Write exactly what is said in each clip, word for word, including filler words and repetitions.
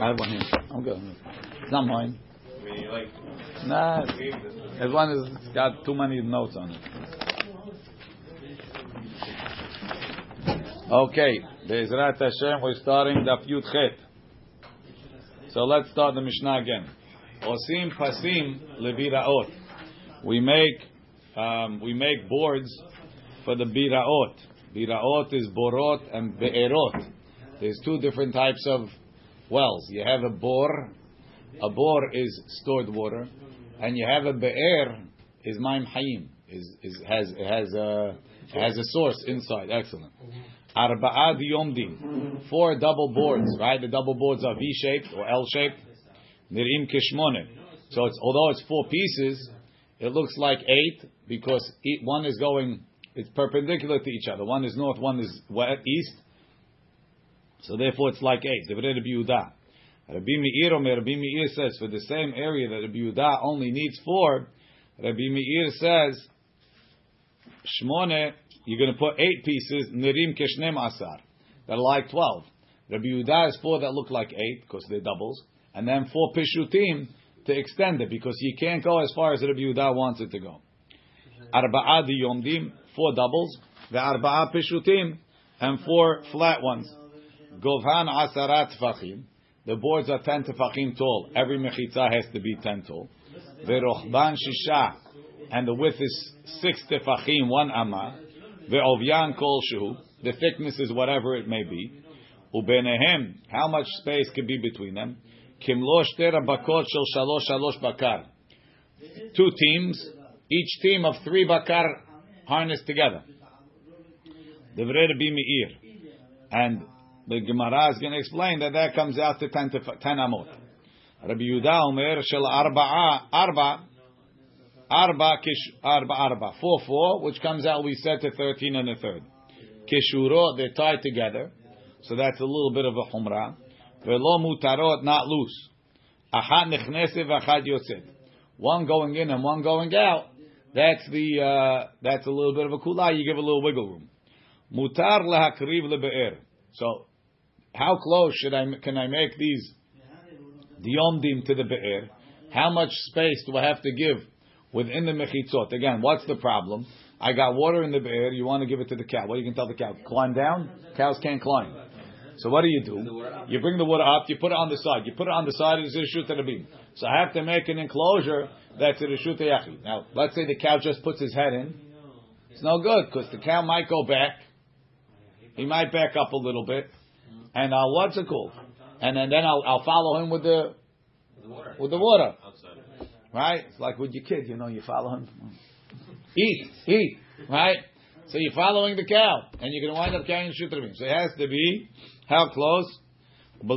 I have one here. I'm good. It's not mine. We like. Nah. Everyone has got too many notes on it. Okay. Be'ezrat Hashem, we're starting Daf Yud Chet. So let's start the Mishnah again. Osim pasim lebiraot. We make um, we make boards for the biraot. Biraot is borot and be'erot. There's two different types of wells. You have a bor. A bor is stored water, and you have a be'er is maim hayim. Is is has has a has a source inside. Excellent. Arba'ad yomdim. Four double boards, right? The double boards are V-shaped or L-shaped. Nirim kishmone. So it's although it's four pieces, it looks like eight because one is going. It's perpendicular to each other. One is north, one is east. So therefore, it's like eight. Rabbi Yehuda, Rabbi Meir, Rabbi Meir says for the same area that Rabbi Yehuda only needs four. Rabbi Meir says, Shmone, you're going to put eight pieces. Nirim keshnem asar, that are like twelve. Rabbi Yehuda is four that look like eight because they're doubles, and then four pishutim to extend it because you can't go as far as Rabbi Yehuda wants it to go. Arba'a diyomdim, four doubles. The arba'a pishutim, and four flat ones. Govhan asarat tefachim. The boards are ten tefachim tall. Every mechitza has to be ten tall. Verochban shisha, and the width is six tefachim, one amah. Veovyan kolshu, the thickness is whatever it may be. Ubenehem, how much space could be between them? Kimlosh tera bakot shel shalosh shalosh bakar. Two teams, each team of three bakar harnessed together. Devre Rabbi Meir, and the Gemara is going to explain that that comes out to ten, ten amot. Rabbi Yehuda Omer shel arba'a arba arba kish arba arba four four, which comes out we said to thirteen and a third. Kishuro, they're tied together, so that's a little bit of a humra. Velo mutarot, not loose. Achat nechnese v'achat yotzet. One going in and one going out. That's the uh, that's a little bit of a kula. You give a little wiggle room. Mutar lehakriv lebe'er. So how close should I, can I make these diomdim to the be'er? How much space do I have to give within the mechitzot? Again, what's the problem? I got water in the be'er. You want to give it to the cow. What do you can tell the cow? Climb down? Cows can't climb. So what do you do? You bring the water up. You put it on the side. You put it on the side. It's reshut rabim. So I have to make an enclosure that's reshut yachid. Now, let's say the cow just puts his head in. It's no good because the cow might go back. He might back up a little bit, and I'll what's it called? And then, then I'll, I'll follow him with the, with the water. With the water. Right? It's like with your kid, you know, you follow him. eat, eat, right? So you're following the cow, and you're going to wind up carrying shutrim. So it has to be, how close? The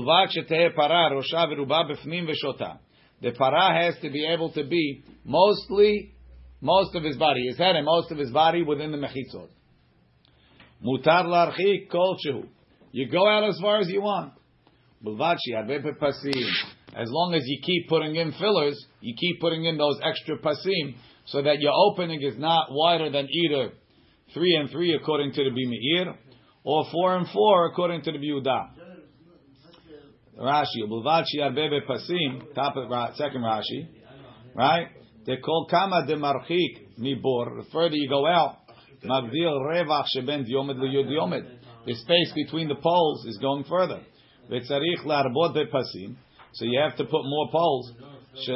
para has to be able to be mostly, most of his body, his head and most of his body within the mechitzot. Mutar larchi kol shehu. You go out as far as you want. Bulvachi harbe pasim. As long as you keep putting in fillers, you keep putting in those extra pasim, so that your opening is not wider than either three and three according to the Bimeir, or four and four according to the Biuda. Rashi bulvachi harbe pasim. Top of second Rashi, right? They call kama de marchik mibor. The further you go out. The space between the poles is going further. So you have to put more poles. Okay,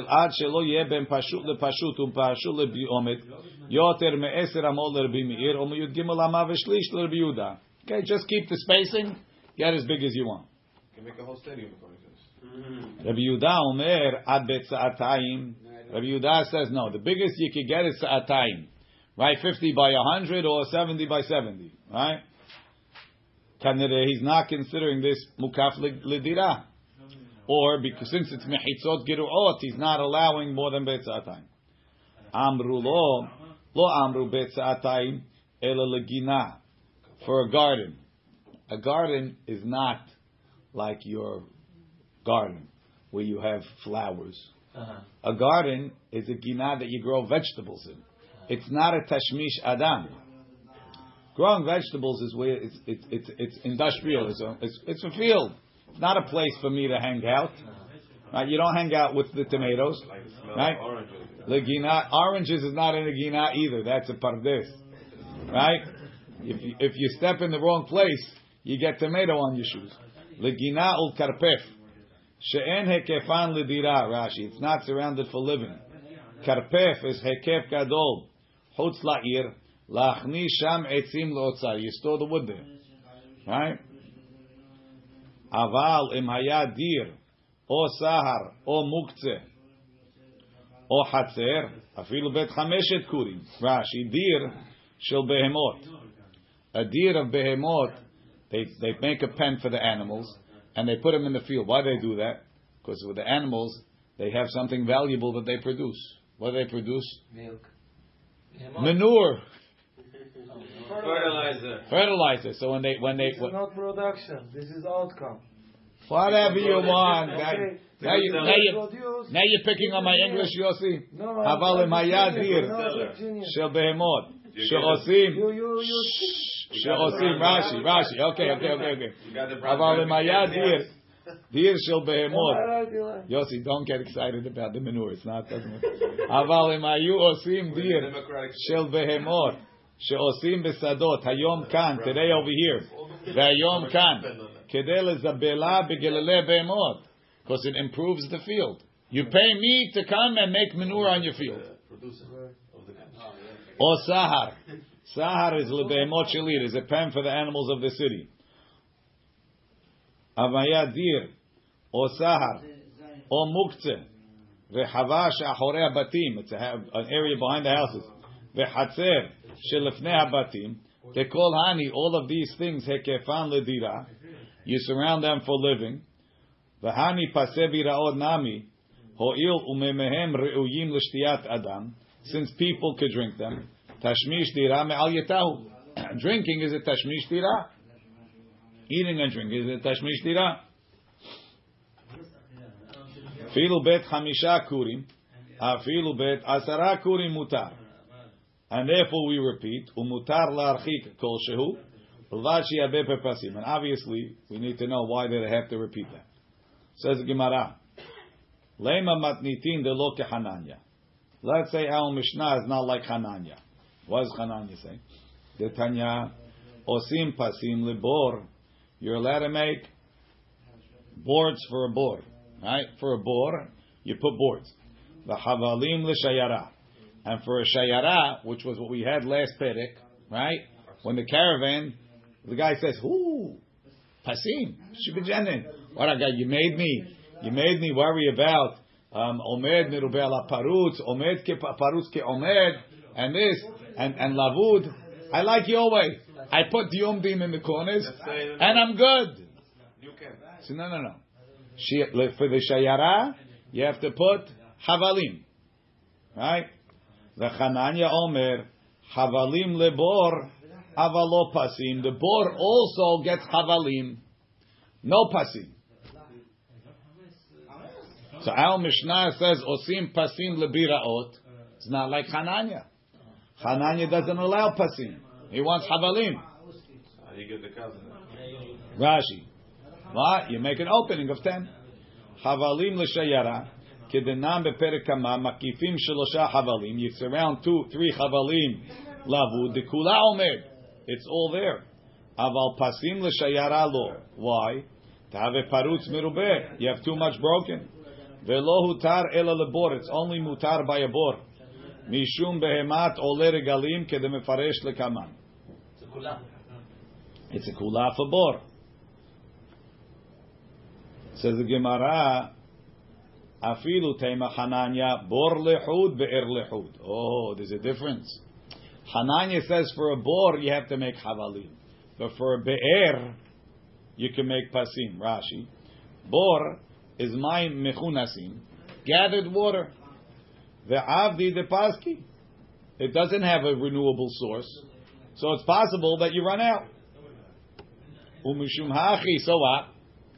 just keep the spacing. Get as big as you want. You can make a whole stadium according to this. Rabbi Yehuda Omer ad bet sa'atayim. Rabbi Yehuda says no. The biggest you can get is sa'atayim. Right, fifty by a hundred or seventy by seventy. Right? He's not considering this mukaf lidira, or because since it's mechitzot giruot, he's not allowing more than betzatayim. Amru lo lo amru betzatayim ela legina, for a garden. A garden is not like your garden where you have flowers. Uh-huh. A garden is a gina that you grow vegetables in. It's not a tashmish adam. Growing vegetables is where it's it's it's, it's industrialism. It's it's a field. It's not a place for me to hang out. Right? You don't hang out with the tomatoes. Right? Legina, oranges is not in legina either. That's a pardes. Right? If you, if you step in the wrong place, you get tomato on your shoes. Legina ul karpef. She'en hekefan lidira, Rashi. It's not surrounded for living. Karpef is hekef gadol. Chutz la'ir. Lachni sham etzim lo'otzar. You store the wood there. Right? Aval im hayad dir. O sahar. O muktzeh. O hatzer, afilu bet chameshet kurim. Rashi, dir shel behemot. A dir of behemot, they they make a pen for the animals and they put them in the field. Why do they do that? Because with the animals, they have something valuable that they produce. What do they produce? Milk. Manure. Fertilizer. Fertilizer. So when they when they this is not production. This is outcome. Whatever you want. Okay. Now, now, you, now, you, now you're picking on my English, Yossi. No, I'm Rashi, Rashi. Okay, okay, okay, okay. Aval Dir shel behemot. Yossi, don't get excited about the manure. It's not. Aval imayu osim dir shel behemot sheosim besadot hayom kan, today over here. Hayom kan. Because it improves the field. You pay me to come and make manure on your field. Or sahar. Sahar is lebehemot shelir, is a pen for the animals of the city. Avayadir. Or sahar. Or muktzeh. Rehava she'achorei habatim. It's an area behind the houses. Vehatzer she'lefnei habatim. They call hani. All of these things hekefan ledira. You surround them for living. V'hani pasevi ra'od nami ho'il umemehem re'uyim l'shtiyat adam. Since people could drink them, tashmish dira me'al yetahu. Drinking is a tashmish dira. Eating and drinking is a tashmish dira. Afilu bet hamisha kurim, afilu bet asara kurim mutar. And therefore we repeat umutar la'archik kol shehu. And obviously, we need to know why they have to repeat that. Says Gemara, Lema matnitin de lo kehananya. Let's say our Mishnah is not like Hananya. What does Hananya say? The Tanya, osim pasim libor. You're allowed to make boards for a board, right? For a board, you put boards. The havalim l'shayara, and for a shayara, which was what we had last perek, right? When the caravan. The guy says, "Who, pasim, shibijanin? What I got? You made me. You made me worry about omed merubel aparutz, omed ke aparutz ke omed, and this and and lavud. I like your way. I put the umdim in the corners, and I'm good. You can. So no, no, no. She, for the shayara, you have to put havalim, right? The Chananya Omer havalim lebor." Avalo pasim. The board also gets havalim. No pasim. So our Mishnah says osim pasim lebiraot. It's not like Hananya. Hananya doesn't allow pasim. He wants havalim. Rashi. What? You make an opening of ten. Havalim l'shayara. Kedenam beperikama makifim shelosha havalim. You surround two, three havalim. Lavu de kula omed. It's all there. Aval pasim l'shayara lo. Why? Tave parutz merubeh. You have too much broken. Ve'lo hutar ela lebor. It's only mutar by a bor. Mishum behemat ole regalim kede mefaresh lekaman. It's a kula. It's a kula for bor. Says the Gemara. Afilu teima Hananya bor lechud be'er lechud. Oh, there's a difference. Hananya says for a bor you have to make havalim, but for a be'er you can make pasim. Rashi, bor is my mechunasim, gathered water. The avdi de paski, it doesn't have a renewable source, so it's possible that you run out. Umishum ha'achi, so what?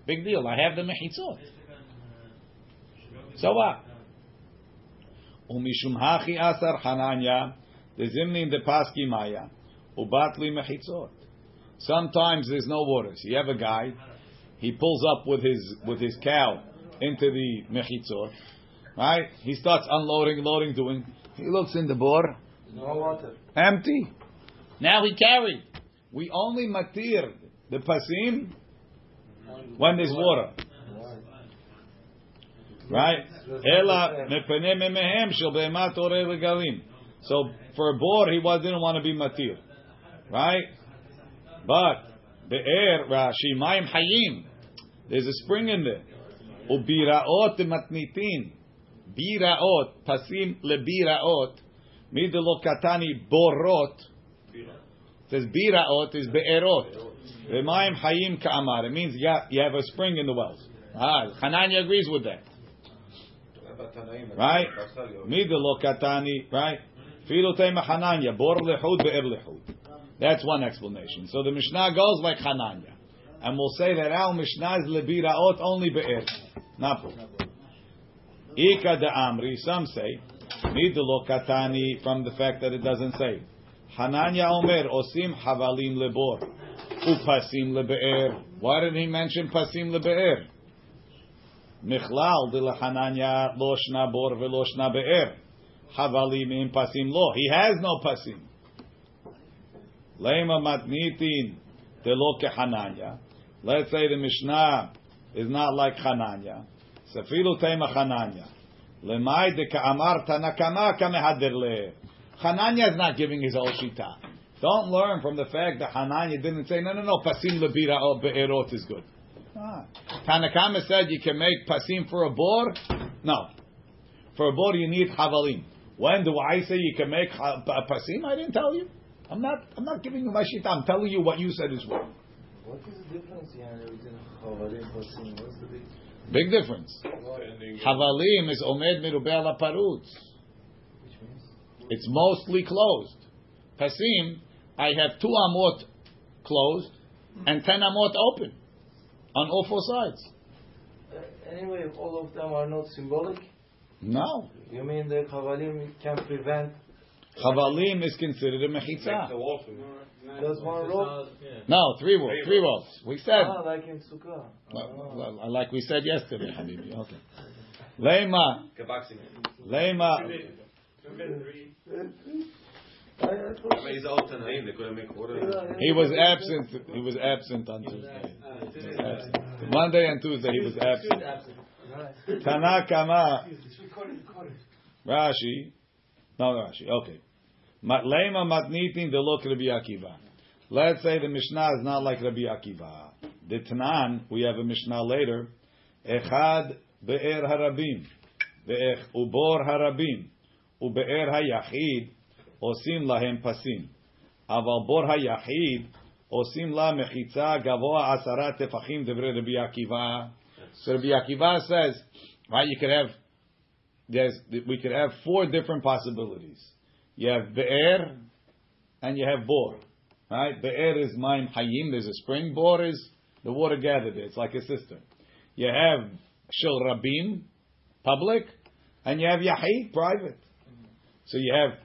Big deal. I have the mechitzot. So what? Umishum ha'achi asar Hananya. There's zimni in the paski maya, ubatli mechitzot. Sometimes there's no water. So you have a guy, he pulls up with his with his cow into the mechitzot, right? He starts unloading, loading, doing. He looks in the bore, no water, empty. Now he carried. We only matir the pasim when there's water, right? Ela mepenem mehem shel beemat orei legalim. So for a bore, he didn't want to be matir, right? But Be'er Rashi Mayim Hayim. There's a spring in there. Ubiraot matnitin. Biraot pasim lebiraot midelo katani borot. It says biraot is be'erot. Mayim Hayim ka'amar. It means you have, you have a spring in the wells. Ah, Hanania agrees with that. Right? Midelo katani. Right? Filotema Hanania bor lechud be'er lechud. That's one explanation. So the Mishnah goes like Hananya. And we'll say that our Mishnah is lebiraot only be'er. Napo. Ika de Amri, some say, midlo katani, from the fact that it doesn't say. Hananya omer, osim havalim lebor, upasim lebe'er. Why did he mention pasim lebe'er? Michlal de la Hananya, lo shna bor velo shna be'er. Havalim im pasim lo. He has no pasim. Lema matnitin telo kehananya. Let's say the Mishnah is not like Hananya. Sefilu tema Hananya. Lemay de ka'amar tanakama kamehader le. Hananya is not giving his old shita. Don't learn from the fact that Hananya didn't say, no, no, no, pasim lebira or be'erot is good. Ah. Tanakama said you can make pasim for a bor. No. For a bor you need havalim. When do I say you can make pasim? I didn't tell you. I'm not. I'm not giving you my shit. I'm telling you what you said is wrong. What is the difference? What's the big? Big difference. Havalim is omed merubeh al parutz. Which means it's mostly closed. Pasim, I have two amot closed and ten amot open on all four sides. Uh, anyway, all of them are not symbolic. No. You mean the havalim can prevent? Chavalim is considered a mechitza. There's one rope? No, three ropes. Three ropes. We said. Ah, like in Sukkah. Well, well, like we said yesterday, Habibi. Okay. Lema. Lema. He was absent. He was absent on Tuesday. Absent. Monday and Tuesday he was absent. Tanakama. Rashi. No, no, actually, okay. Matleima matnitin de look Rabbi Akiva. Let's say the Mishnah is not like Rabbi Akiva. The Tanan, we have a Mishnah later. Echad be'er harabim, be'ech ubor harabim, ube'er hayachid, osim lahem pasim. Aval bor hayachid, osim la mechitza gavoa asara tefachim devre Rabbi Akiva. So Rabbi Akiva says, right, you could have. There's, we could have four different possibilities. You have be'er, and you have bor. Right? Be'er is mayim hayim, there's a spring. Bor is the water gathered there. It's like a cistern. You have shel rabim, public, and you have yachid, private. So you have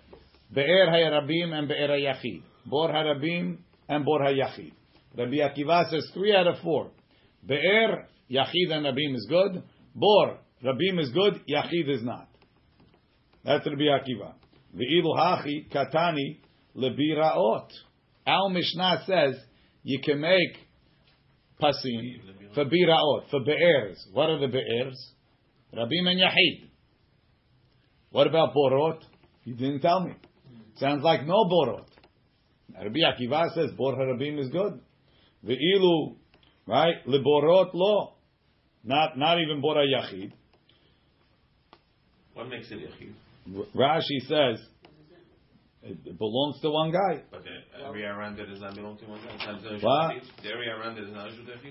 be'er hayarabim and be'er hayachid. Bor harabim and bor hayachid. Rabbi Akiva says three out of four. Be'er, yachid and rabim is good. Bor, Rabim is good, Yachid is not. That's Rabbi Akiva. Ve'ilu hachi katani lebiraot. Our Mishnah says you can make pasim for biraot, for be'ers. What are the be'ers? Rabim and Yachid. What about borot? You didn't tell me. Sounds like no borot. Rabbi Akiva says bor harabim is good. Ve'ilu, right? Leborot lo. Not, not even bor hayachid. What makes it yachid? Rashi says it belongs to one guy. But the area around it does not belong to one guy. The area around it is not yachid.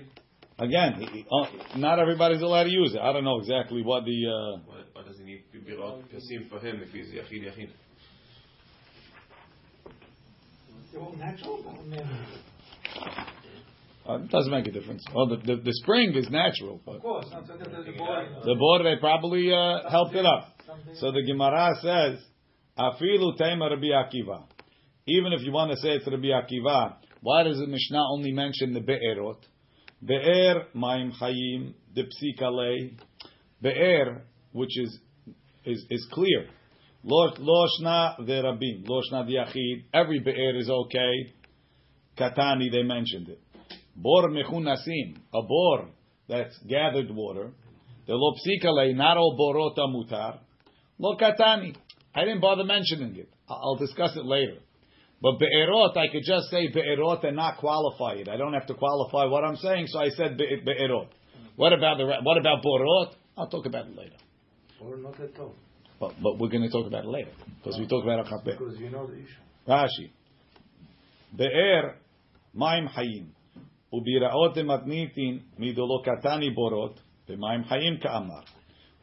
Again, he, he, oh, not everybody's allowed to use it. I don't know exactly what the. Uh, what, what does he need to be pasim for him if he's yachid yachid? Uh, it doesn't make a difference. Well, the, the, the spring is natural. But of course. Not so the board, the board, they probably uh, helped it up. Something. So the Gemara says, Afilu tema Rabbi Akiva. Even if you want to say it's Rabbi Akiva, why does the Mishnah only mention the Be'erot? Be'er Maim Chayim Dipsikalei. Be'er, which is is is clear. Loshna Verabim, Loshna Diachid. Every be'er is okay. Katani, they mentioned it. Bor Mechunasim, a bor that's gathered water. The Lopsikalei, not all borota mutar. Lo Katani. I didn't bother mentioning it. I'll discuss it later. But be'erot, I could just say be'erot and not qualify it. I don't have to qualify what I'm saying, so I said be'erot. What about the what about borot? I'll talk about it later. Or not at all. But, but we're going to talk about it later because we talk about akhaber. Because you know the issue. Rashi, be'er ma'im hayim ubiraot matnitin midolo katani borot be'ma'im hayim ka'amar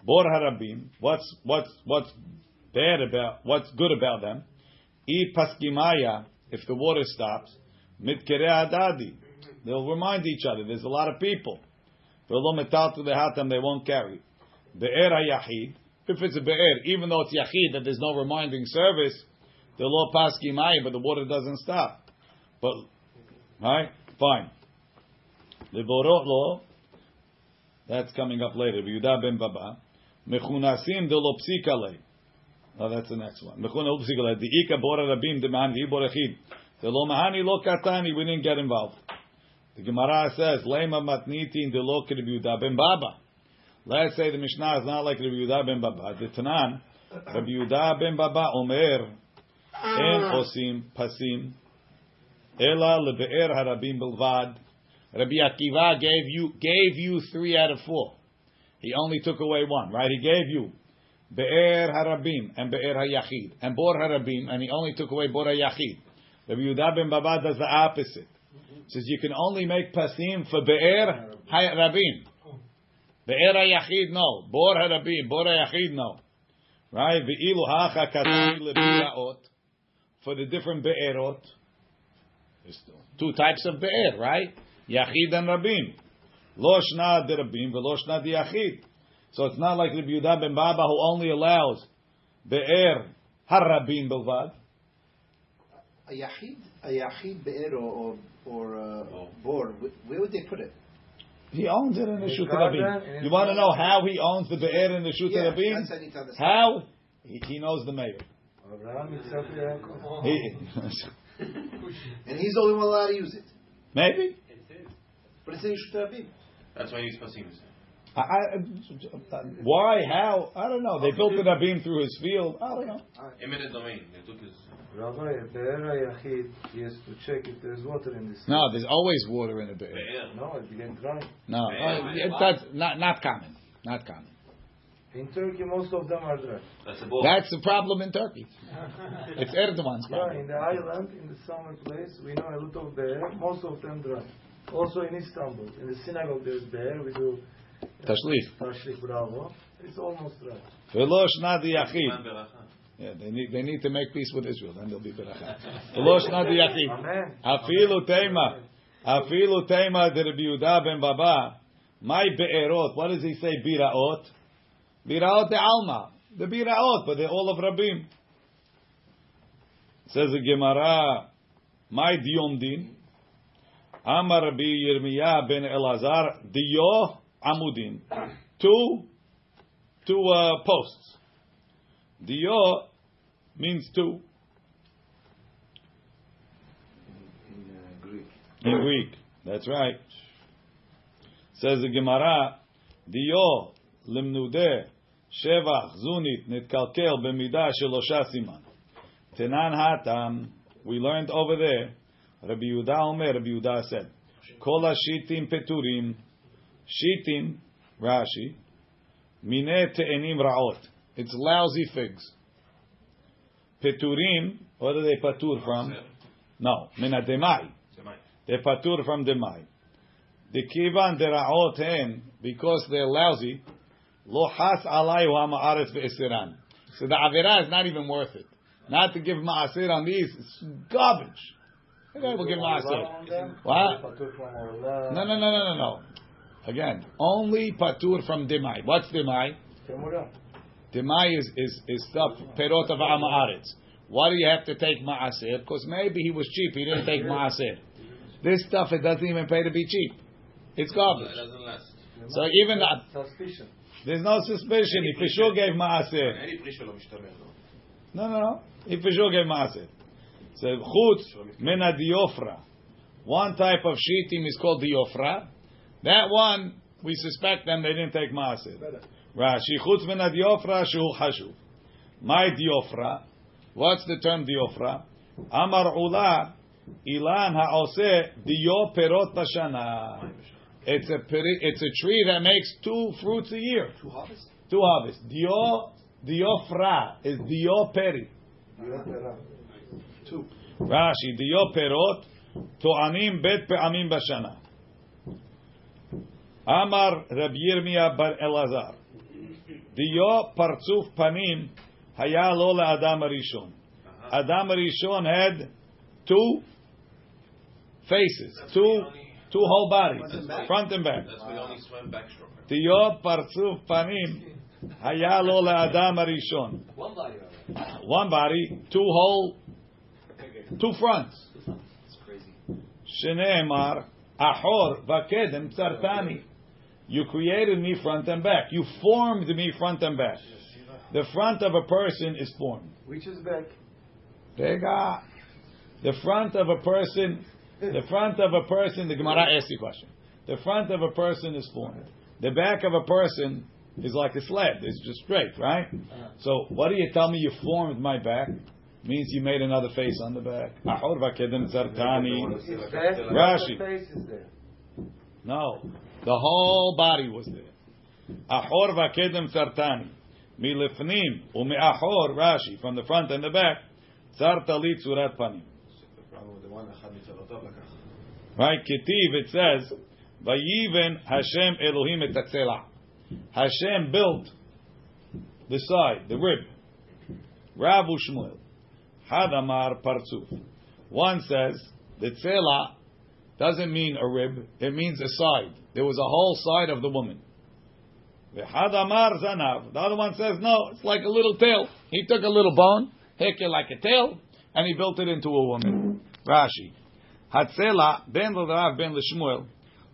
bor harabim. What's what's what's bad about what's good about them? E paskimaya, if the water stops, mitkere adadi, they'll remind each other. There's a lot of people. V'lo metal to the hatam, they won't carry. Be'er hayachid, if it's a be'er, even though it's yachid, that there's no reminding service, the lo paskimaya, but the water doesn't stop. But right, fine. Leborot lo, that's coming up later. Yudah ben Baba, mechunasim de lo psikalei. Oh, that's the next one. We didn't get involved. The Gemara says, let's say the Mishnah is not like Rabbi Yehuda ben Baba. The Tanan, Rabbi Yehuda ben Baba Omer, En Osim Pasim, Ela Lebe'er Harabim Bilvad. Rabbi Akiva gave you gave you three out of four. He only took away one, right? He gave you Be'er Harabim and Be'er Hayachid and Bor Harabim, and he only took away Bor Hayachid. Rabbi Yehuda ben Baba does the opposite. He says you can only make Pasim for Be'er Harabim. Be'er Hayachid, no. Bor Harabim, Bor Hayachid, no. Right? Ve'ilu hacha katani lebira'ot, for the different Be'erot. There's two types of Be'er, right? Yachid and Rabim. Lo shna de Rabim ve'lo shna de Yachid. So it's not like Rabbi Yehuda ben Baba who only allows be'er harabim bilvad. A yachid, a yachid be'er or or uh, oh. bor. Where would they put it? He owns it in the Shut Rabim. You want to know how he owns the be'er in the Shut yeah, Rabim? How he, he knows the mayor. He, and he's the only one allowed to use it. Maybe. It is. But it's in Shut Rabim. That's why he's passing. I, I, why? How? I don't know. They built the Rabim through his field. I don't know. Eminent domain. They took his. Rabbi, Be'er Yachid, he has to check if there's water in this. No, there's always water in a be'er. No, it didn't dry. No, uh, it, that's not not common. Not common. In Turkey, most of them are dry. That's, that's the problem in Turkey. It's Erdogan's problem. Yeah, in the island, in the summer place, we know a lot of be'er. Most of them dry. Also in Istanbul, in the synagogue, there's be'er. We do. Tashlif. Tashlif, bravo. It's almost right. Velosh nadi yachid. Yeah, they need they need to make peace with Israel, then they'll be beracha. Velosh nadi yachid. Afilu teima, afilu teima de Rabbi Yehuda ben Baba. My be'erot. What does he say? Biraot, biraot de alma. The biraot, but they're all of Rabim. Says the Gemara, my diyomdin. Amar Rabbi Yirmiyah ben Elazar diyo. Amudim, two, two uh, posts. Diyo means two. In, in uh, Greek. In Greek, that's right. Says the Gemara, Diyo limnude shevach zunit nitkalkel b'midah shelosha siman. Tenan hatam. We learned over there. Rabbi Yehuda Omer, Rabbi Yehuda said, Kol hashitim peturim. Shitim, Rashi, mineh te'enim ra'ot. It's lousy figs. Peturim, what are they patur from? No, mina demai. They're patur from demai. The kivan dera'ot hen, because they're lousy, lo has alay wa ma'aret ve'esiran. So the avera is not even worth it. Not to give ma'asir on these, it's garbage. Okay, we'll give ma'asir. What? No, no, no, no, no, no. Again, only patur from demai. What's demai? Demai is, is, is stuff, perot of am haaretz. Why do you have to take ma'asir? Because maybe he was cheap, he didn't take ma'asir. This stuff, it doesn't even pay to be cheap. It's garbage. No, it doesn't last. So no, even that, suspicion. There's no suspicion. Any if Peshur gave Maaseh. Any Peshur lo mishtamel, no? No, no, no. If Peshur gave Maaseh. So Chutz mena diofra. One type of sheetim is called diofra. That one, we suspect them they didn't take Maaseh. Rashi Chutz mena diofra shu hashuv. My diofra. What's the term diofra? Amar ula ilan haoseh dio perot bashana. It's a peri- it's a tree that makes two fruits a year. Two harvests. Two harvests. Dio diofra is dio peri. Two. Rashi dio perot to'anim bet pe'amim bashana. Amar Rabbi Yirmiyah bar Elazar dio parzuf panim. Haya lo le'adam harishon. Adam harishon had two faces, two two whole bodies, front and back. Tiyo parzuf panim. Haya lo le'adam harishon. One body. One body, two whole, two fronts. That's crazy. Sheneemar ahor vakedem tsartani. You created me front and back. You formed me front and back. The front of a person is formed. Which is back? Pega. The front of a person, the front of a person, the Gemara asked the question. The front of a person is formed. The back of a person is like a slab. It's just straight, right? So what do you tell me you formed my back? Means you made another face on the back. Rashi. No. The whole body was there. Ahor vakedem sartani. Milefnim umeachor Rashi from the front and the back. Tzar talit surat panim. Right, Ketiv it says, "Vayiven Hashem Elohim et hatzela." Hashem built the side, the rib. Rav Shmuel, Hadamar parzuf. One says the tzela doesn't mean a rib; it means a side. There was a whole side of the woman. The other one says, no, it's like a little tail. He took a little bone, hiked it like a tail, and he built it into a woman. Rashi. Hatzela, ben l'Rav, ben l'Shmuel,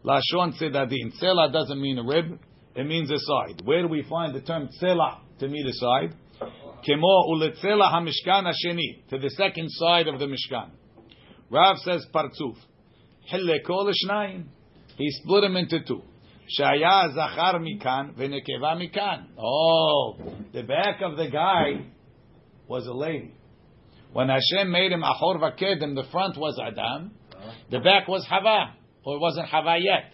lashon tzedadin. Tzela doesn't mean a rib, it means a side. Where do we find the term tzela to mean a side? Kemo uletzela hamishkan hasheni, to the second side of the mishkan. Rav says parzuf. Hilleko l'shnayim. He split him into two. Shaya zachar mikan v'nekeva mikan. Oh, the back of the guy was a lady. When Hashem made him Ahor Vakedem, the front was Adam, the back was Hava, or it wasn't Hava yet,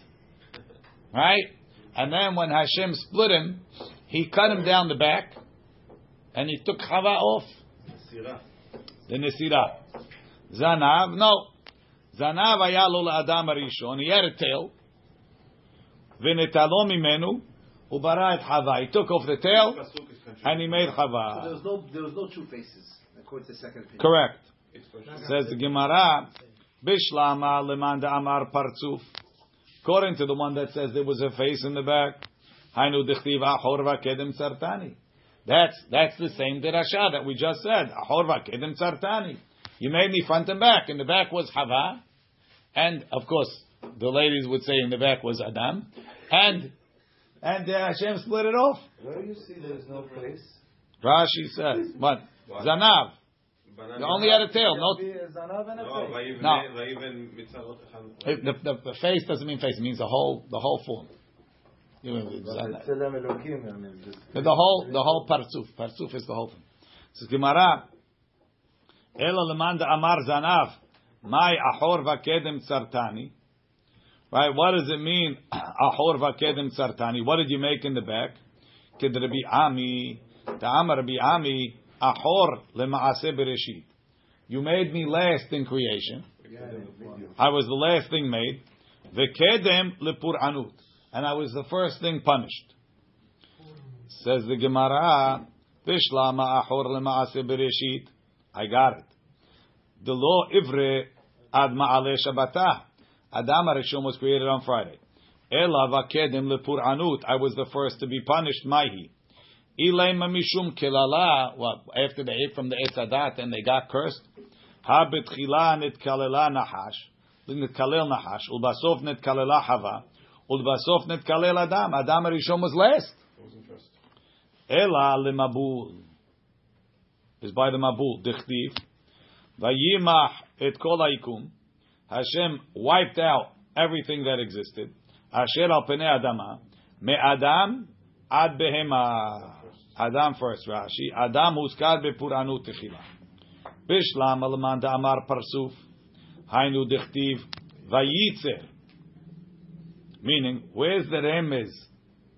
right? And then when Hashem split him, He cut him down the back, and He took Hava off. The Nesirah. Zanav, no, Zanav haya lo l'Adam harishon. He had a tail. V'netalo mimenu ubara et Hava. He took off the tail and he made Hava. So there was no, there was no two faces according to the second opinion. Correct. Says the Gemara, Bishlama lemanda amar parzuf. According to the one that says there was a face in the back, Hainu dechtiv ahor vakedem sartani. That's that's the same derasha that we just said. Ahor vakedem sartani. You made me front and back, and the back was Hava, and of course. The ladies would say in the back was Adam, and and uh, Hashem split it off. Where do you see there's no place? Rashi says, "What Zanav? You only had a tail, no? No. It, the, the, the face doesn't mean face; it means the whole the whole form. You mean, the whole the whole parzuf. Parzuf is the whole thing. So Gemara, Ela lemanda amar Zanav, my ahor vakedem sartani. Right, what does it mean? Ahor vakedem sartani. What did you make in the back? Kid Rabbi Ami, Ta'am Rabbi Ami, Ahor lema'ase bereshit. You made me last in creation. I was the last thing made. Vekedem lepur'anut. And I was the first thing punished. Says the Gemara, Vishlama ahor lema'ase bereshit. I got it. The law ivre ad ma'ale shabbatah. Adam HaRishon was created on Friday. Ela vakedem lepur'anut. I was the first to be punished. Mahi. Ilay mamishum kelala. Well, after they ate from the Eitz Hadat and they got cursed. Ha betchila netkalela nahash. Netkalel nahash. Ulbasov netkalela hava. Ulvasof net kalel Adam. Adam Rishon was last. Ela lemabul is by the mabul. Dichtiv vayimach et kol ha'ikum. Hashem wiped out everything that existed. Asher al penei Adama me Adam ad behema. Adam first. Rashi Adam huskad bepuranut techila. Bishlam alaman da'amar parsuf. Hainu dichtiv vayitzer. Meaning, where's the remez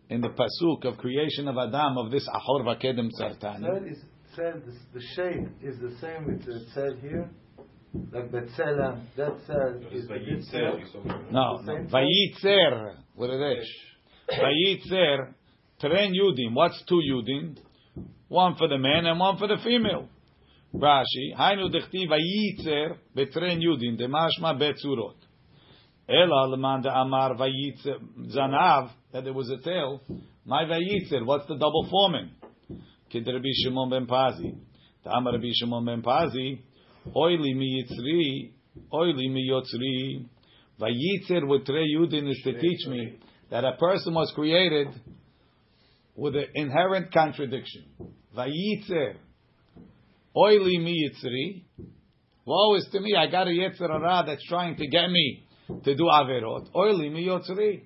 in the pasuk of creation of Adam of this Ahor Vakedem Tzartana? Is said the shape is the same with the tzad here, like B'Tselem. That tzad is Vayitzer. No, Vayitzer. What it is? Vayitzer. Tren Yudim. What's two Yudim? One for the man and one for the female. Rashi. Hainu dechti Vayitzer betren Yudim. Demashma betzurot. Ela lemanda amar vayitzer zanav, that there was a tail. My vayitzer, what's the double forming? Kid Rabbi Shimon ben Pazi. Ta'amar Rabbi Shimon ben Pazi. Oili mi yitzri, oili mi yotzri. Vayitzer with tre yudin is to teach me that a person was created with an inherent contradiction. Vayitzer, oili mi yitzri. Woe is to me, I got a yetzer hara that's trying to get me to do averot. Oili mi yotzri.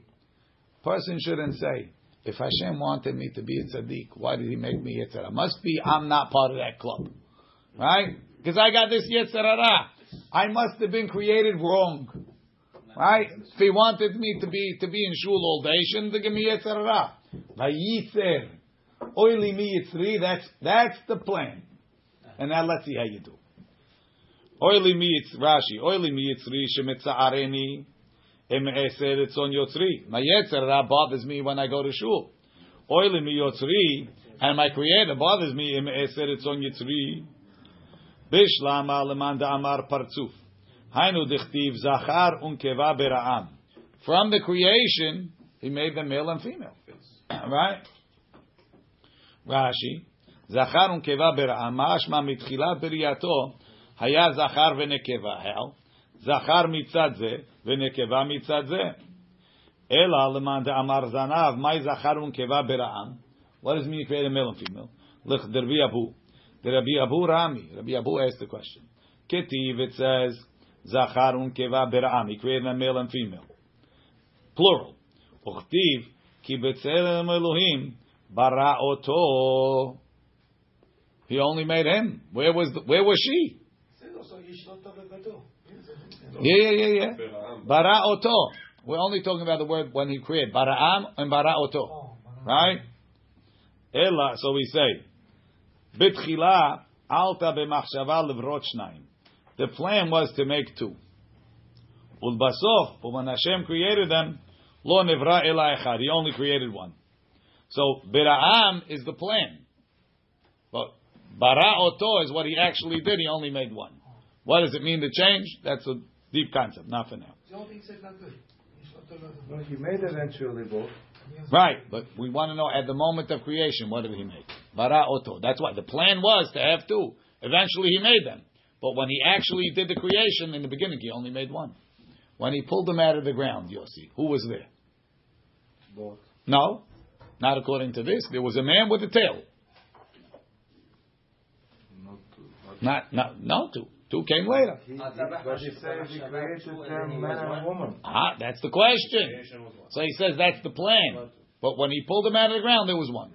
Person shouldn't say, if Hashem wanted me to be a tzaddik, why did He make me yetzerah? Must be I'm not part of that club, right? Because I got this yetzerah. I must have been created wrong, right? If He wanted me to be to be in shul all day, shouldn't He give me yetzerah? Vayitzer, oili mi yotzri. That's that's the plan. And now let's see how you do. Oili mi yitzri, Rashi, oili mi yitzri, shemetza'areni, em'eser etzon yotzri. My yetzerah bothers me when I go to shul. Oili mi yotzri, and my creator bothers me, em'eser etzon yotzri. Bishlama leman da'amar partzuf. Hainu dichtiv zachar unkeva bera'am. From the creation, He made them male and female. Right? Rashi, zachar unkeva bera'am, ma'ashma mitchilat beriyato, Haya zachar v'nekeva. Hell, zachar mitzad ze v'nekeva mitzad ze. Ela leman de'amar zanav may zachar unkeva bera'am. What does it mean you create a male and female? Look, Rabbi Abu, Rabbi Abu Rami, Rabbi Abu asked the question. Ketiv, it says zachar unkeva bera'am. He created a male and female, plural. Uchtiv ki b'tzelem Elohim bara oto. He only made him. Where was the, where was she? Yeah, yeah, yeah, yeah. Bara oto. We're only talking about the word when He created. Bara'am and bara oto. Right? Ela, so we say, Bitchila alta b'machshava levrot shnayim. The plan was to make two. Ulbasof, but when Hashem created them, lo nevra ela echad. He only created one. So, Bara'am is the plan. But bara oto is what He actually did. He only made one. What does it mean to change? That's a deep concept, not for now. Well, He made eventually both. Right, but we want to know at the moment of creation, what did He make? Bara oto. That's why the plan was to have two. Eventually He made them. But when He actually did the creation, in the beginning He only made one. When He pulled them out of the ground, Yossi, who was there? Both. No, not according to this. There was a man with a tail. Not two. Not, not, not two. Two came later. He, he, but He says He created them man and woman. Ah, that's the question. So He says that's the plan. But when He pulled them out of the ground, there was one.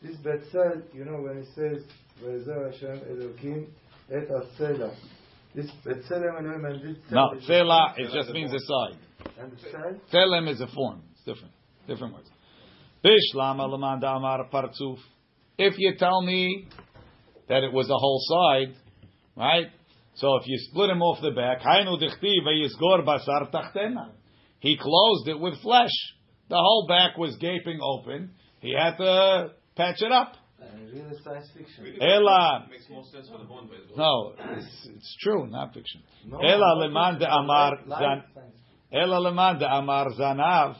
This B'Tselem, you know, when He says, V'ezeh Hashem Elokim et ha-Tselah. This B'Tselem and women did no, Tselah, it just means aside. And Tselem is a form. It's different. Different words. Bishlam alaman da'amar partzuf. If you tell me that it was the whole side, right? So if you split him off the back, he closed it with flesh. The whole back was gaping open. He had to patch it up. Real science fiction. Ela. Makes more sense for the bond. No, it's, it's true, not fiction. Ela leman de amar zan. Ela leman de amar zanav.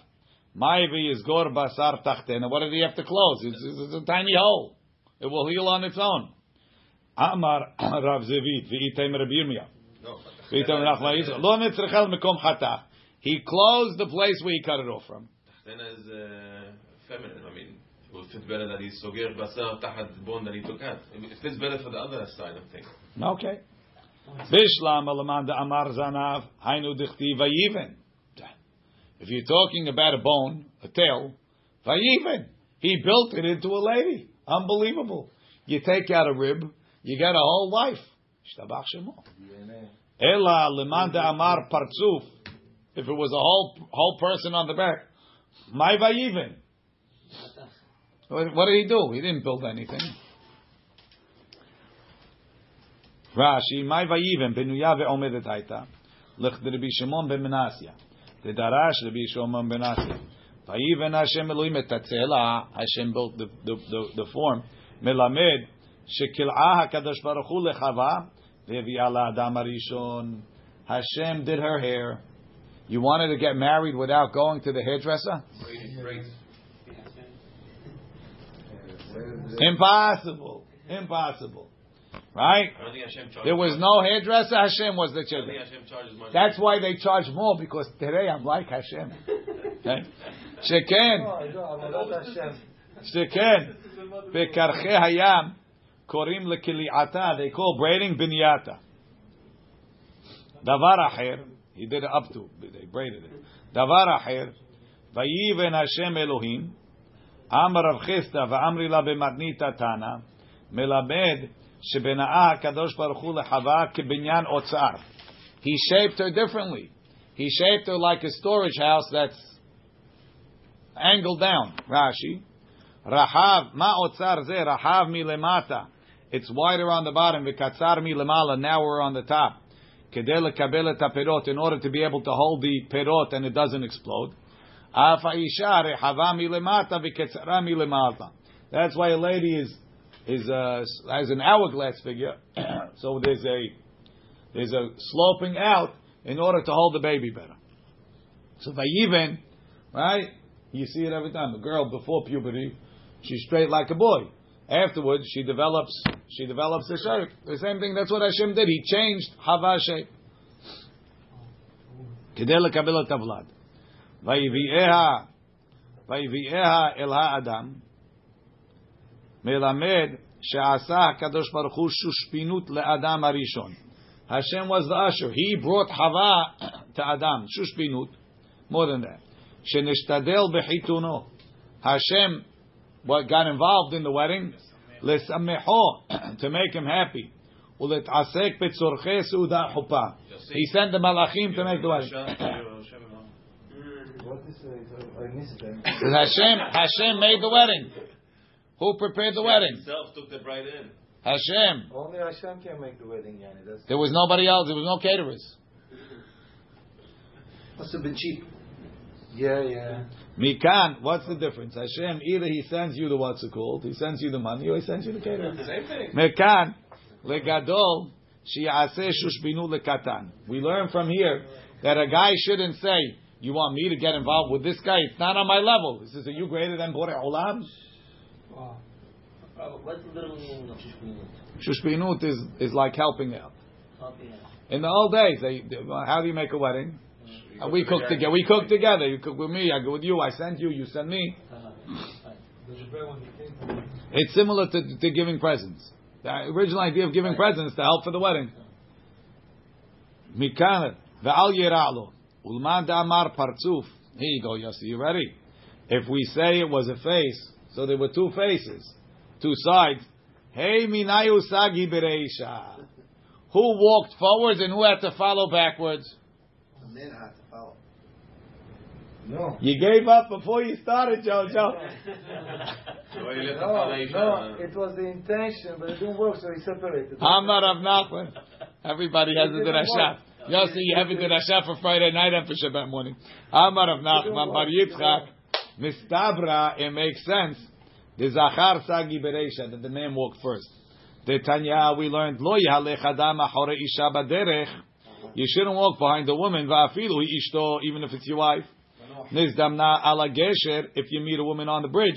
Ma'vi yizgor basar tachtena. What did he have to close? It's, it's a tiny hole. It will heal on its own. Amar Rav Zevit, v'item Rabbi Yirmiyah, v'item Nachman Yisrael. Lo nitzrechel mekom hatach. He closed the place where he cut it off from. Then as uh, feminine, I mean, it would fit better that he soger basar tahad bone that he took out. It fits better for the other side of things. Okay. If you're talking about a bone, a tail, vayiven, he built it into a lady. Unbelievable. You take out a rib, you got a whole wife. Ela lemanda amar partzuf. If it was a whole whole person on the back, my vayiven. What did he do? He didn't build anything. Rashi, my vayiven benuya veomedet haita lechd Rabbi Shimon ben Menasya. The darash Rabbi Shimon ben Menasya. Vayiven Hashem Elohim et hatzela. Hashem built the the the, the form. Melamed shekil'ah hakadosh baruch hu lechava ve'vi'ah la'adam harishon. Hashem did her hair. You wanted to get married without going to the hairdresser? Impossible. Impossible. Right? There was no hairdresser. Hashem was the children. That's why they charge more, because today I'm like Hashem. Sheken. Sheken. Bekarche hayam. Korim lekili'ata. They call braiding binyata. Davar acher. He did it up to, they braided it. Davar acher, vayiven Hashem Elohim, am Rav Chista va'amri la b'matni tatana, melamed shebena'ah hakadosh baruch hu lechava kebinyan otzar. He shaped her differently. He shaped her like a storage house that's angled down. Rashi, rahav ma otzar ze rahav milemata. It's wider on the bottom. V'katzar milemala. Now we're on the top. In order to be able to hold the perot and it doesn't explode. That's why a lady is is uh, has an hourglass figure. So there's a there's a sloping out in order to hold the baby better. So vayiven, right? You see it every time. A girl before puberty, she's straight like a boy. Afterwards, she develops. She develops the shape. The same thing. That's what Hashem did. He changed Hava shape. Kedel lekabel tavlad. Vayivieha, vayivieha el haAdam. Melamed she'asah Kadosh Baruch Hu shushpinut leAdam harishon. Hashem was the usher. He brought Hava to Adam. Shushpinut. More than that. Shenishtadel bechituno. Hashem. What got involved in the wedding? Lesamecho, to make him happy. Uletasek betzorche suda chupa. He sent the malachim to make the wedding. Hashem, Hashem made the wedding. Who prepared the wedding? Himself took the bride in. Hashem. Only Hashem can make the wedding. There was nobody else. There was no caterers. Must have been cheap. Yeah, yeah. Mikan, what's the difference? Hashem, either he sends you the what's it called, he sends you the money, or he sends you the caterer. Same thing. Mikan, legadol, she'aseh shushbinu lekatan. We learn from here that a guy shouldn't say, you want me to get involved with this guy? It's not on my level. He says, are you greater than Borei Olam? Wow. What's the little meaning of shushbinut? Shushbinut is, is like helping out. Helping out. In the old days, they, they, how do you make a wedding? Uh, we cook together. We cook together. You cook with me. I go with you. I send you. You send me. It's similar to, to giving presents. The original idea of giving presents to help for the wedding. Mikan ve'al yira'lo ulman da'amar partzuf. Here you go, Yossi. You ready? If we say it was a face, so there were two faces, two sides. Hey minayu sagi bereisha. Who walked forwards and who had to follow backwards? Men had to follow. No. You gave up before you started, Jojo. no, no, it was the intention, but it didn't work, so he separated. I'm not Rav Nachman. Everybody has a drasha. Y'all see, you have a drasha for Friday night and for Shabbat morning. I'm not Rav Nachman. Bar Yitzchak. Mistabra, it makes sense. The Zachar Sagi Bereisha, that the man walked first. The Tanya, we learned, Lo Yahalech Adam Achore Isha Baderech. You shouldn't walk behind the woman, va'afilu ishto, even if it's your wife. Nizdamna ala gesher, if you meet a woman on the bridge,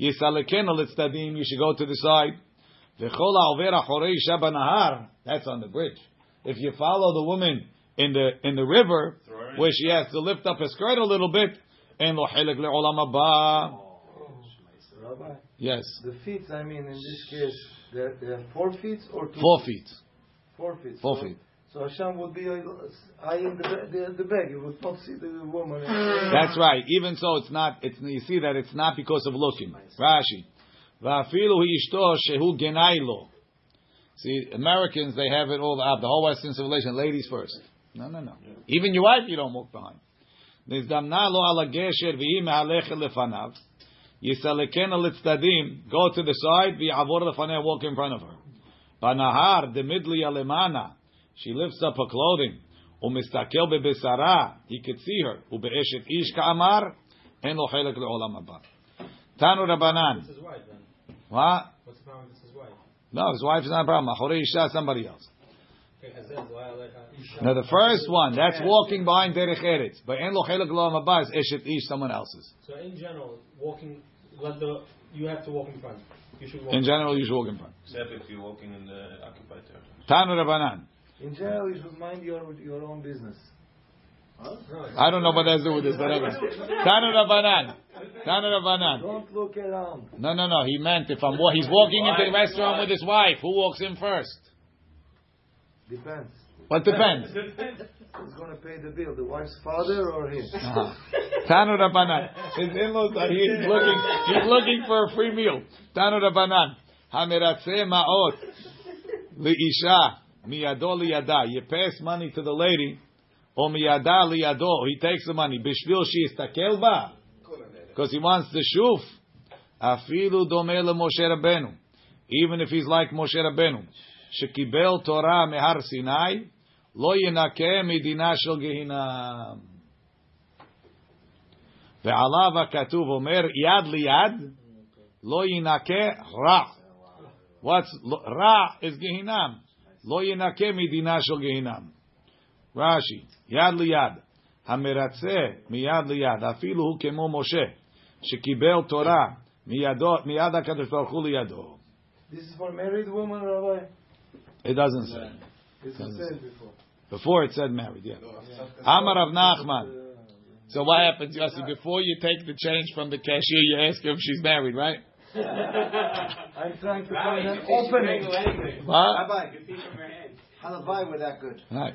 yisaleken l'tzdadim, you should go to the side. V'chol ha'over achorei isha banahar, that's on the bridge. If you follow the woman in the in the river, where she has to lift up her skirt a little bit. And lo chilek le'olam haba. Rabbi, yes. The feet, I mean, in this case, they're, they're four feet or two? Four feet. Four feet. Four so, feet. So Hashem would be high in the, the, the bag. You would not see the woman. That's right. Even so, it's not. It's you see that it's not because of looking. Rashi. Va'afilu hi'ishto shehu genaylo. See, Americans, they have it all up. The whole Western civilization, ladies first. No, no, no. Yeah. Even your wife, you don't walk behind. Nizdamna lo ala gesher v'hi mehalech lefanav. Yisalekena litztadim. Go to the side, v'yavor lefaneh, walk in front of her. Banahar, demidli alemana. She lifts up her clothing. Umistakel bebesara. He could see her. Ube'eshet ish ka'amar. En lo chelek le'olam haba. Tanu Rabbanan. What's his wife then? What? What's the problem with his wife? No, his wife is not a problem. Achorei isha, somebody else. Now the first one, that's walking behind derech eretz. But en lo chelek le'olam haba is eshet ish, someone else's. So in general, walking, let the, you have to walk in front. You should walk in general, you should walk in front. Except if you're walking in the occupied territory. Tanu Rabbanan. In general, you should mind your your own business. Huh? I don't know what that's to do with this, whatever. Tanu Rabbanan. Tanu Rabbanan. Don't look around. No, no, no. He meant if I'm wa- he's walking into the restaurant with his wife, who walks in first? Depends. What depends? Who's going to pay the bill? The wife's father or him? Uh-huh. Tanu Rabbanan. His in-laws are here. He's looking, he's looking for a free meal. Tanu Rabbanan. Hamiratse ma'ot li'isha miyado liyada. You pass money to the lady. Or miyada liyado. He takes the money. Bishvil she'istakel ba. Because he wants the shuf. Afilu domeh leMoshe Rabbeinu. Even if he's like Moshe Rabbeinu. Shekibel Torah mehar Sinai. Lo yinakeh midina shel gehinam. Ve'alav ha'katuv omer yad liyad. Lo yinakeh ra. What's ra is gehinam. Lo yinakeh midina shel gehinam. Rashi. Yad liyad. Hameratzeh miyad liyad. Afilu hu kemo Moshe. Shekibel Torah miyad hakadosh baruch hu liyado. This is for married woman, Rabbi? It doesn't say. It doesn't say before. Before it said married, yeah. Amar Rav Nachman. So what happens, Yossi? Before you take the change from the cashier, you ask her if she's married, right? I'm trying to find an opening. What? Rabbi, you see from your hand. Halavai were that good. Right.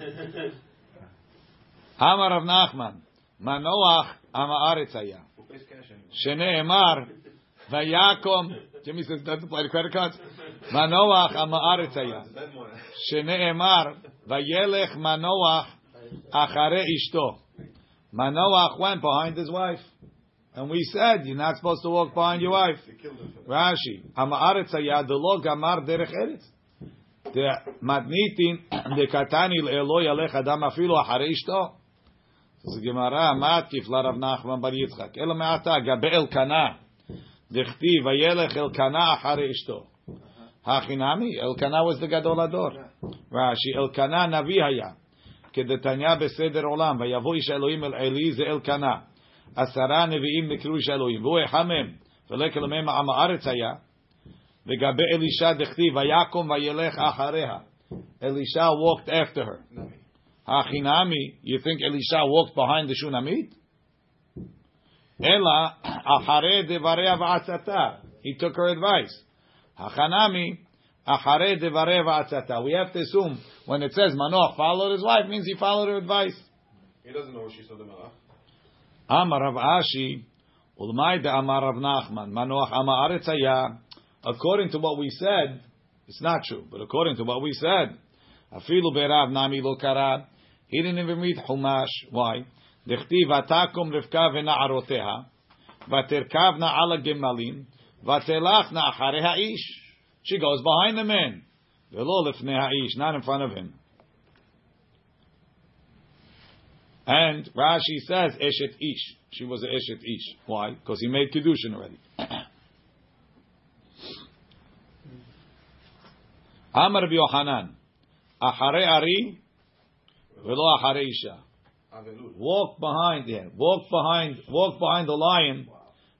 Amar Rav Nachman. Manoach ama'aretz haya. Shene'emar vayakom. Jimmy says, doesn't apply to credit cards. Manoach ama'aretz haya. Shene'emar vayelech Manoach achare ishto. Manoach went behind his wife. And we said, you're not supposed to walk behind your wife. Rashi. Ama'aretz haya delo gamar derech eretz. The matnitin the katani le'elo yalech adam afilo achare ishto. So the Gemara matkif larav Nachman bar Yitzchak. Ela me'ata gabe Elkanah. Dichti vayelech Elkanah achare ishto. Hachinami Elkanah was the gadol hador. Rashi Elkanah navi haya. Kedetanya beseder olam vayavo ish Elohim el Eli ze Elkanah. Asara neviim nikru ish Elohim. V'hu echamem v'lekel mem ha'am ha'aretz haya. Vegabe Elisha dichti vayakom vayelech achareha. Elisha walked after her. Hachinami, you think Elisha walked behind the Shunamit? Ela achare devareh v'atzata. He took her advice. Hachanami achare devareh v'atzata. We have to assume when it says Manoach followed his wife, means he followed her advice. He doesn't know she saw the Malach. Amar Rav Ashi ulmai de'amar Rav Nachman Manoach ama'aretz haya. According to what we said, it's not true. But according to what we said, afilu berav nami lo kara. He didn't even read Chumash. Why? Dechti vatakum Rivka v'na'aroteha, v'terkavna ala gemalim, v'telachna acharei ha'ish. She goes behind the man, v'lo lifnei ha'ish, not in front of him. And Rashi says eshet ish. She was an eshet ish. Why? Because he made kiddushin already. Amar B'Yohanan, Achare Ari, Velo Achare Isha. Walk behind him. Walk behind. Walk behind the lion,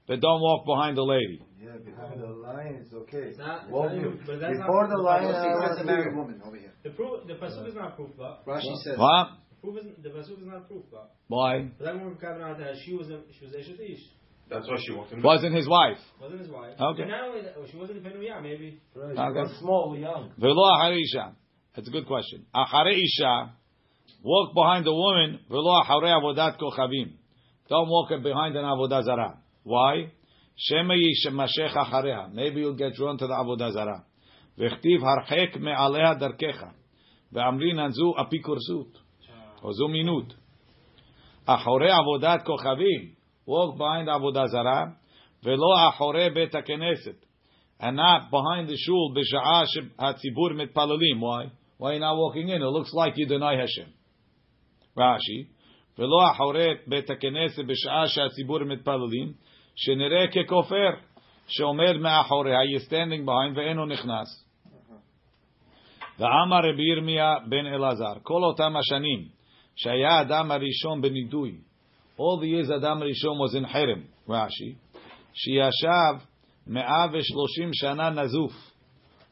but don't walk behind the lady. Yeah, behind the lion is okay. It's not, walk it's not, but that's before not, the lion, I was a married woman over here. The proof, the pasuk is not proof. Rashi says. What? proof is, the Pasuk is not proof, though. Why? She was a Ish. That's why she walked in. Wasn't his wife. Wasn't his wife. Okay. And not only that, she wasn't a Penuyah, maybe. She was small, young. V'lo achare Isha. That's a good question. Achare Isha. Walk behind a woman. V'lo achare avodat kochavim. Don't walk behind an avodah zara. Why? Shema yishemashech achareha. Maybe you'll get drawn to the avodah zara. V'chtiv harchek me'aleha darkecha. V'amrinan zu apikursut. Ozu minut. Achore avodat kochavim. Walk behind avodah zara. V'lo achore bet haKnesset. And not behind the shul. B'sha'ah hatzibur mitpalalim. Why? Why are you not walking in? It looks like you deny Hashem. Rashi. ולא אחורי בית הכנסת בשעה שהציבור מתפללים, שנראה ככופר שעומד מאחורי, he's standing behind, ואינו נכנס. ואמר רבי ירמיה בן אלעזר, כל אותם השנים שהיה אדם הראשון בנידוי, all the years אדם הראשון was in חרם, רש"י, שישב one hundred thirty שנה נזוף,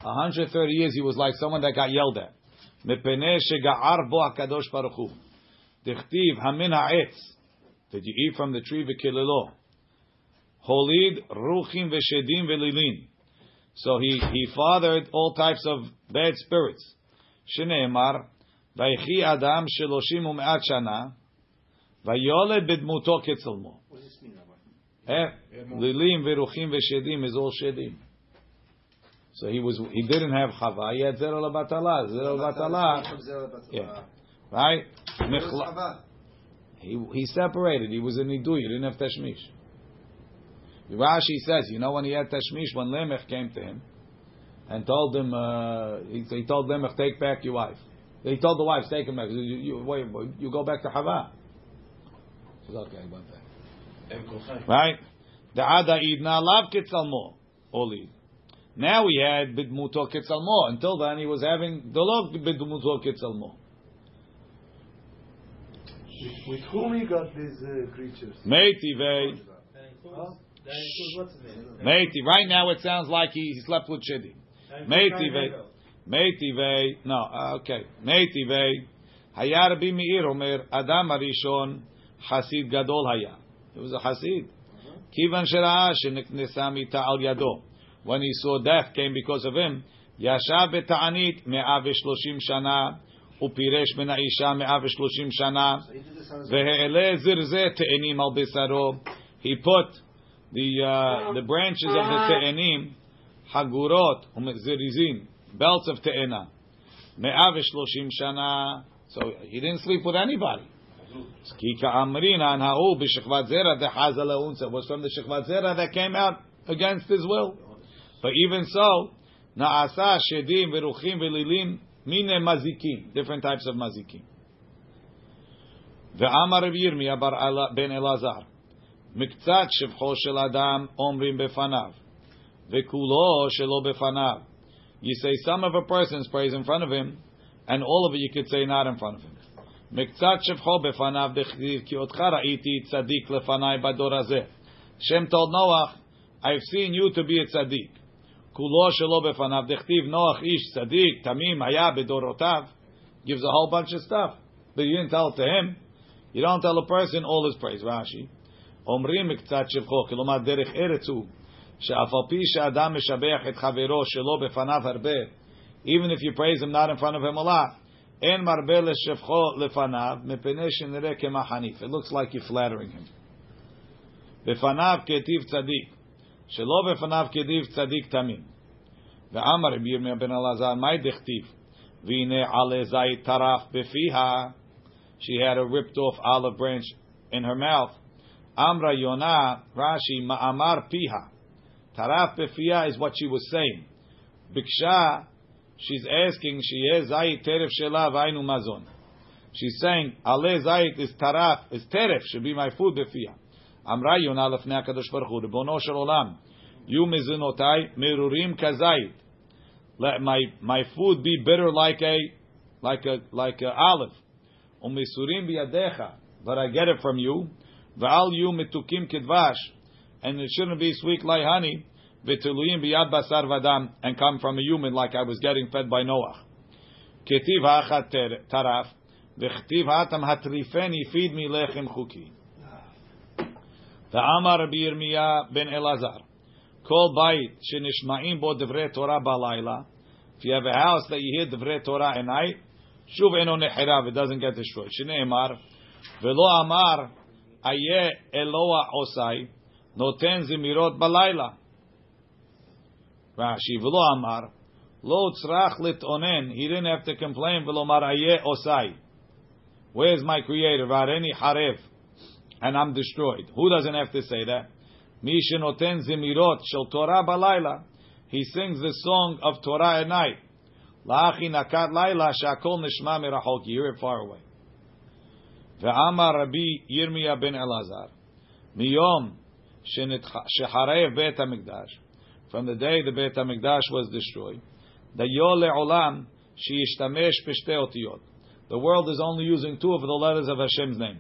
one hundred thirty years he was like someone that got yelled at, מפני שגער בו הקדוש ברוך הוא. Dechtiv hamin ha'etz. Did you eat from the tree v'kilelo? Holid ruchim v'shedim v'lilin. So he he fathered all types of bad spirits. Shneimar vaychi adam sheloshim u'me'at shana vayoled b'dmuto ketzelmo. What does this mean, Rabbi? Eh, lilim v'ruchim v'shedim is all shedim. So he was he didn't have chava. He had zero labatala. Zero labatala. Yeah. Right? He he separated. He was in Nidui. He didn't have Tashmish. Rashi says, you know when he had Tashmish, when Lemech came to him and told him, uh, he, he told Lemech, take back your wife. He told the wife, take him back. He said, you, you, wait, you go back to Hava. He said, okay, one thing. Right? The Ada Idna Lav Ketzalmo. Oli. Now he had Bidmuto Ketzalmo. Until then, he was having Dolog Bidmuto Ketzalmo. With whom he got these uh, creatures? Meiti, vei. Meiti. Right now it sounds like he, he slept with Shidi. Meiti, vei. Meiti, vei. No, uh, okay. Meiti, vei. Haya Rabbi Meir Omer, Adam Arishon, Hasid Gadol Haya. He was a Hasid. Kivan Shera'a, Sheneknesa Mita Al Yado. When he saw death came because of him, Yasha Beta'anit, one hundred thirty Shana. ופירש מן האישה one hundred thirty שנה, והעלה זרזי תאנים על בשרו. He put the uh, the branches of the תאנים, חגורות ומזריזים, belts of תאנה, one hundred thirty שנה. So he didn't sleep with anybody. כי כאמרינן ההוא בשכבת זרע דחזה לאונצה, was from the שכבת זרע that came out against his will. But even so, נעשה שדים ורוחים ולילים, Mine mazikim, different types of mazikim. Ve'amar Rabbi Yirmiyah bar ben Elazar, miktzat shevcho shel adam omrim befanav, ve'kulo shelo befanav. You say some of a person's praise in front of him, and all of it you could say not in front of him. Miktzat shevcho befanav dechtiv ki otcha ra'iti tzadik lefanai bador hazeh. Shem told Noach, I've seen you to be a tzadik. Kulo shelo befanav dechtiv Noach ish tzadik tamim haya bedorotav. Gives a whole bunch of stuff, but you didn't tell it to him. You don't tell a person all his praise. Rashi, omrim k'tzat shevcho kilomar derech eretzu she'afalpi she'adam meshabeach et chavero shelo befanav harbe. Even if you praise him not in front of him a lot, en marbe leshevcho lefanav mepenei shenireh kemahanif. It looks like you're flattering him. Befanav ketiv tzadik. Shelo befanav kediv tzadik tamim. Ve'amar Rabbi Yirmiyah ben Elazar, my dechtiv. V'ine ale zayit taraf befiha. She had a ripped off olive branch in her mouth. Amra Yonah, Rashi, ma'amar piha. Taraf befiha is what she was saying. Biksha, she's asking, she'eh zayit teref shela v'aynu mazon. She's saying, ale zayit is taraf, is teref, should be my food befiha. Amra Yonah lefnei Hakadosh Baruch Hu, Ribono shel Olam, you mizinotai merurim kazayit. Let my my food be bitter like a like a like a olive. Umisurim biyadecha, but I get it from you. Ve'al you metukim kedvash, and it shouldn't be sweet like honey. V'teluim biyad basar vadam, and come from a human like I was getting fed by Noach. Ketiv ha'achat taraf V'chtiv hatam hatrifeni feed me lechem chuki. Ta'amar Rabbi Yirmiyah ben Elazar. Kol bayit shenishma'im bo divrei Torah ba'layla. If you have a house that you hear divrei Torah at night, shuv eno nechirav, it doesn't get destroyed. Shneimar velo amar aye Eloah osai noten zimirot ba'layla. Rashi velo amar lo tzrach litonen. He didn't have to complain. Velo amar aye osai. Where is my creator? Vareni harev. And I'm destroyed. Who doesn't have to say that? Mi shenoten zimirot shel Torah ba'layla. He sings the song of Torah at night. La'achi nakat layla shakol nishma mirachok. You hear it far away. Ve'amar Rabbi Yirmiyah ben Elazar. Miyom sheharev Beit HaMikdash. From the day the Beit HaMikdash was destroyed. Dayo le'olam she'yishtamesh p'shtei otiyot. The world is only using two of the letters of Hashem's name.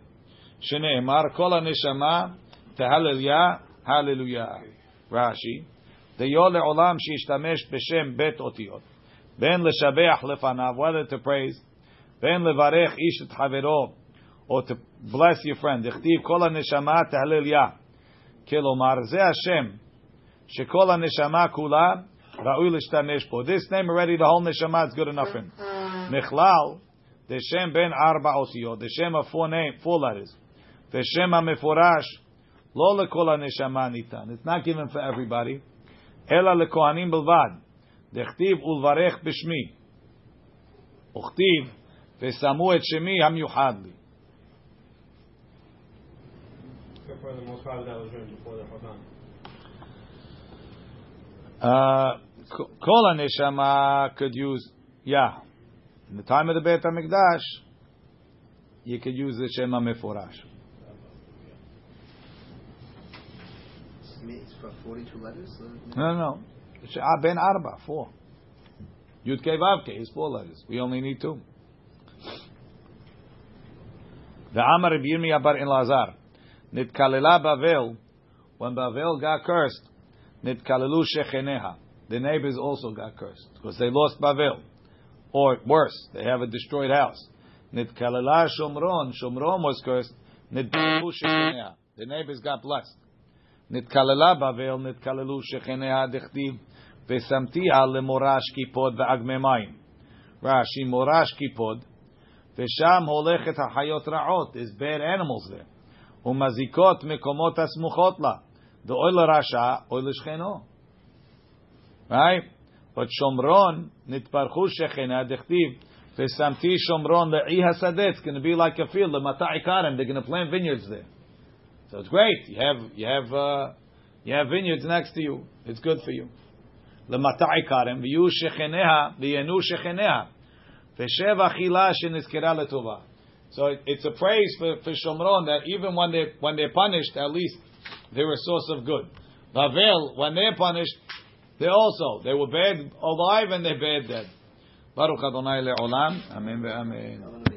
Shene'emar kol ha'neshama tehalelia hallelujah. Rashi, deyo le'olam sheishtamesh b'shem bet otiyot. Ben leshabeach lefanav, whether to praise, ben levarech ish et havero, or to bless your friend. Ichtiv kol ha'neshama tehalelia. Kelomar ze Hashem, shekol ha'neshama kula ra'ui l'shtamesh po. This name already, the whole neshama is good enough in. Nechlal. The Shem ben arba osiyot. The Shem of four name, four letters. The Shem hameforash lo lekol haneshama nitan. It's not given for everybody. Ela lekohanim bilvad. Dechtiv ulvarech b'shmi. Uchtiv v'samu et shemi hamyuchad li. For the most part, that was written before the Chodan. Kol haneshama could use yeah. In the time of the Beit HaMikdash, you could use the Shema Meforash. It's for forty-two letters? No, no. Ben Arba, four. Yud Kei Vav Kei is four letters. We only need two. The Amar Rabbi Yirmiyah bar Elazar. Nitkalela Bavel. When Bavel got cursed, Nitkalelu Shecheneha. The neighbors also got cursed because they lost Bavel. Or worse, they have a destroyed house. Nitkalela Shomron. Shomron was cursed. Nitkalelu Shecheneha. The neighbors got blessed. Nitkalela Bavel. Nitkalelu Shecheneha. Dichtiv. Vesamtia lemorash kipod veagmemayim. Rashi morash kipod. Vesham holechet hachayot raot. There's bad animals there. Umazikot mekomot asmuchotla. The oil rasha oil shcheno. Right. But Shomron, nitparchu shechena dechtiv, v'samti Shomron le'i hasadeh. It's going to be like a field, the matai karim. They're going to plant vineyards there. So it's great. You have you have uh, you have vineyards next to you. It's good for you. Le matai karim v'yu shecheneha v'yenu shecheneha v'shev achila shenizkera letova. So it, it's a praise for, for Shomron that even when they when they're punished, at least they're a source of good. Bavel, when they're punished. They also, they were bad alive and they're bad dead. Baruch Adonai le'olam. Amen ve'amen.